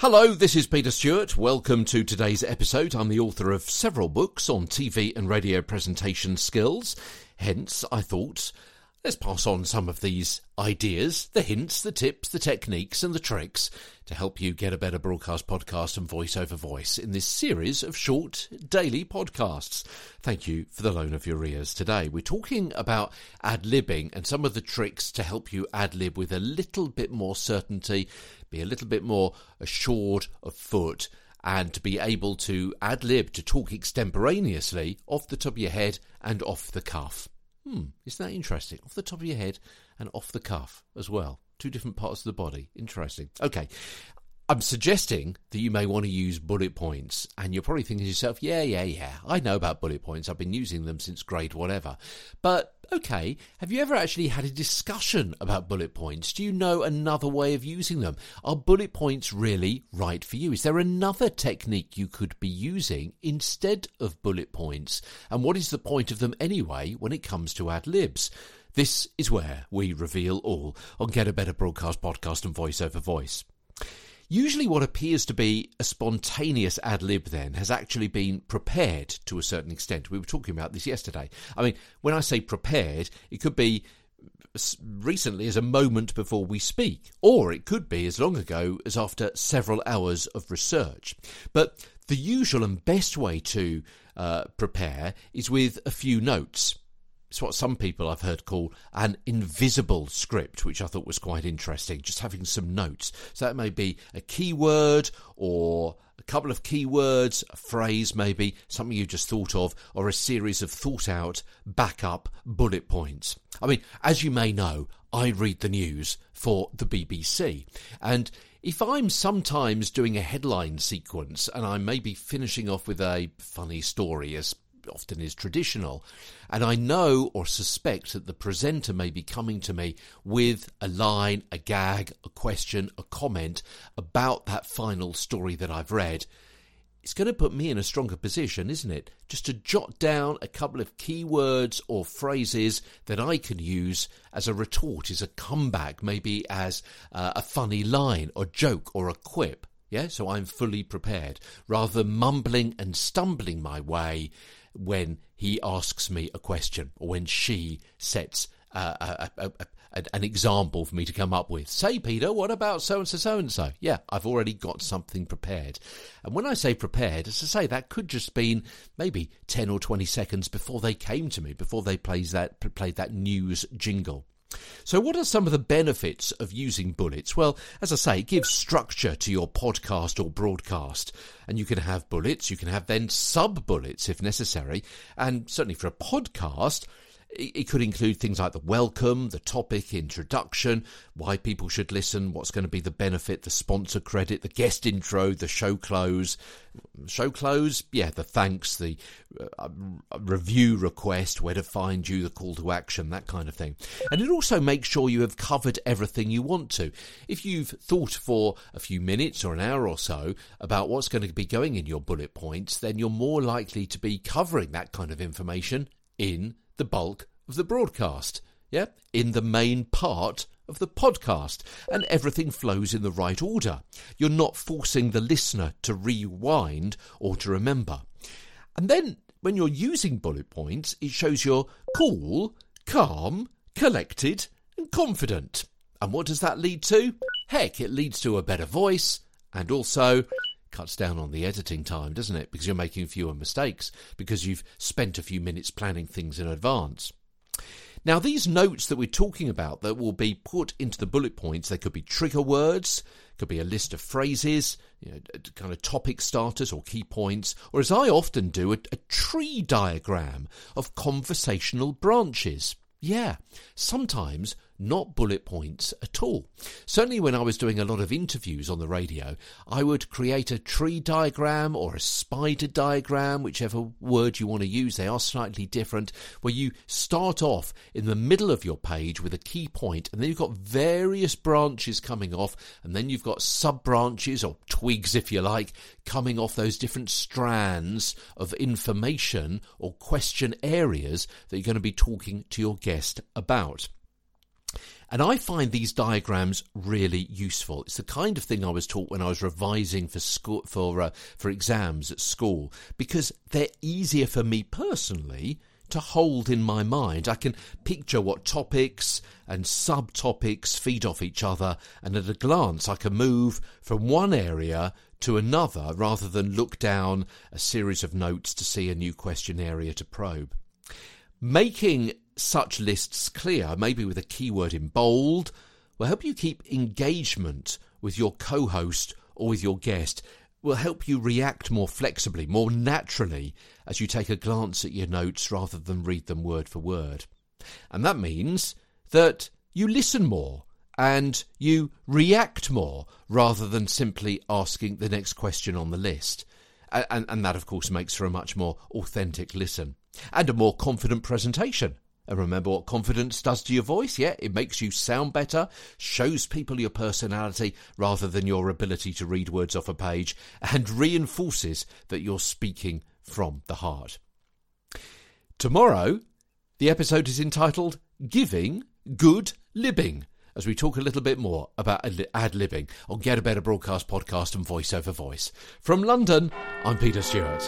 Hello, this is Peter Stewart. Welcome to today's episode. I'm the author of several books on TV and radio presentation skills. Hence, I thought, let's pass on some of these ideas, the hints, the tips, the techniques and the tricks to help you get a better broadcast, podcast and voice over voice in this series of short daily podcasts. Thank you for the loan of your ears today. We're talking about ad-libbing and some of the tricks to help you ad-lib with a little bit more certainty, be a little bit more assured of foot and to be able to ad-lib, to talk extemporaneously off the top of your head and off the cuff. Isn't that interesting? Off the top of your head and off the cuff as well. Two different parts of the body. Interesting. Okay, I'm suggesting that you may want to use bullet points, and you're probably thinking to yourself, yeah, I know about bullet points. I've been using them since grade whatever. But, okay, have you ever actually had a discussion about bullet points? Do you know another way of using them? Are bullet points really right for you? Is there another technique you could be using instead of bullet points? And what is the point of them anyway when it comes to ad-libs? This is where we reveal all on Get a Better Broadcast Podcast and Voice Over Voice. Usually what appears to be a spontaneous ad-lib then has actually been prepared to a certain extent. We were talking about this yesterday. I mean, when I say prepared, it could be recently as a moment before we speak, or it could be as long ago as after several hours of research. But the usual and best way to prepare is with a few notes. It's what some people I've heard call an invisible script, which I thought was quite interesting, just having some notes. So that may be a keyword or a couple of keywords, a phrase maybe, something you just thought of, or a series of thought-out backup bullet points. I mean, as you may know, I read the news for the BBC, and if I'm sometimes doing a headline sequence and I may be finishing off with a funny story, as often is traditional, and I know or suspect that the presenter may be coming to me with a line, a gag, a question, a comment about that final story that I've read, it's going to put me in a stronger position, isn't it? Just to jot down a couple of keywords or phrases that I can use as a retort, as a comeback, maybe as a funny line or joke or a quip. Yeah, so I'm fully prepared, rather than mumbling and stumbling my way when he asks me a question or when she sets an example for me to come up with. Say, Peter, what about so-and-so, so-and-so? Yeah, I've already got something prepared. And when I say prepared, as I say, that could just been maybe 10 or 20 seconds before they came to me, before they played that news jingle. So what are some of the benefits of using bullets? Well, as I say, it gives structure to your podcast or broadcast. And you can have bullets, you can have then sub-bullets if necessary. And certainly for a podcast, it could include things like the welcome, the topic, introduction, why people should listen, what's going to be the benefit, the sponsor credit, the guest intro, the show close. Show close? Yeah, the thanks, the review request, where to find you, the call to action, that kind of thing. And it also makes sure you have covered everything you want to. If you've thought for a few minutes or an hour or so about what's going to be going in your bullet points, then you're more likely to be covering that kind of information in the bulk of the broadcast, yeah, in the main part of the podcast, and everything flows in the right order. You're not forcing the listener to rewind or to remember. And then when you're using bullet points, it shows you're cool, calm, collected and confident. And what does that lead to? Heck, it leads to a better voice and also cuts down on the editing time, doesn't it? Because you're making fewer mistakes, because you've spent a few minutes planning things in advance. Now, these notes that we're talking about that will be put into the bullet points, they could be trigger words, could be a list of phrases, you know, kind of topic starters or key points, or as I often do, a tree diagram of conversational branches. Yeah, sometimes not bullet points at all. Certainly when I was doing a lot of interviews on the radio, I would create a tree diagram or a spider diagram, whichever word you want to use. They are slightly different, where you start off in the middle of your page with a key point, and then you've got various branches coming off, and then you've got sub-branches or twigs, if you like, coming off those different strands of information or question areas that you're going to be talking to your guest about. And I find these diagrams really useful. It's the kind of thing I was taught when I was revising for school, for exams at school, because they're easier for me personally to hold in my mind. I can picture what topics and subtopics feed off each other, and at a glance I can move from one area to another rather than look down a series of notes to see a new question area to probe. Making such lists clear, maybe with a keyword in bold, will help you keep engagement with your co-host or with your guest, will help you react more flexibly, more naturally, as you take a glance at your notes rather than read them word for word. And that means that you listen more and you react more rather than simply asking the next question on the list. And that, of course, makes for a much more authentic listen and a more confident presentation. And remember what confidence does to your voice? Yeah, it makes you sound better, shows people your personality rather than your ability to read words off a page, and reinforces that you're speaking from the heart. Tomorrow, the episode is entitled Giving Good Libbing, as we talk a little bit more about ad-libbing on Get a Better Broadcast Podcast and Voice Over Voice. From London, I'm Peter Stewart.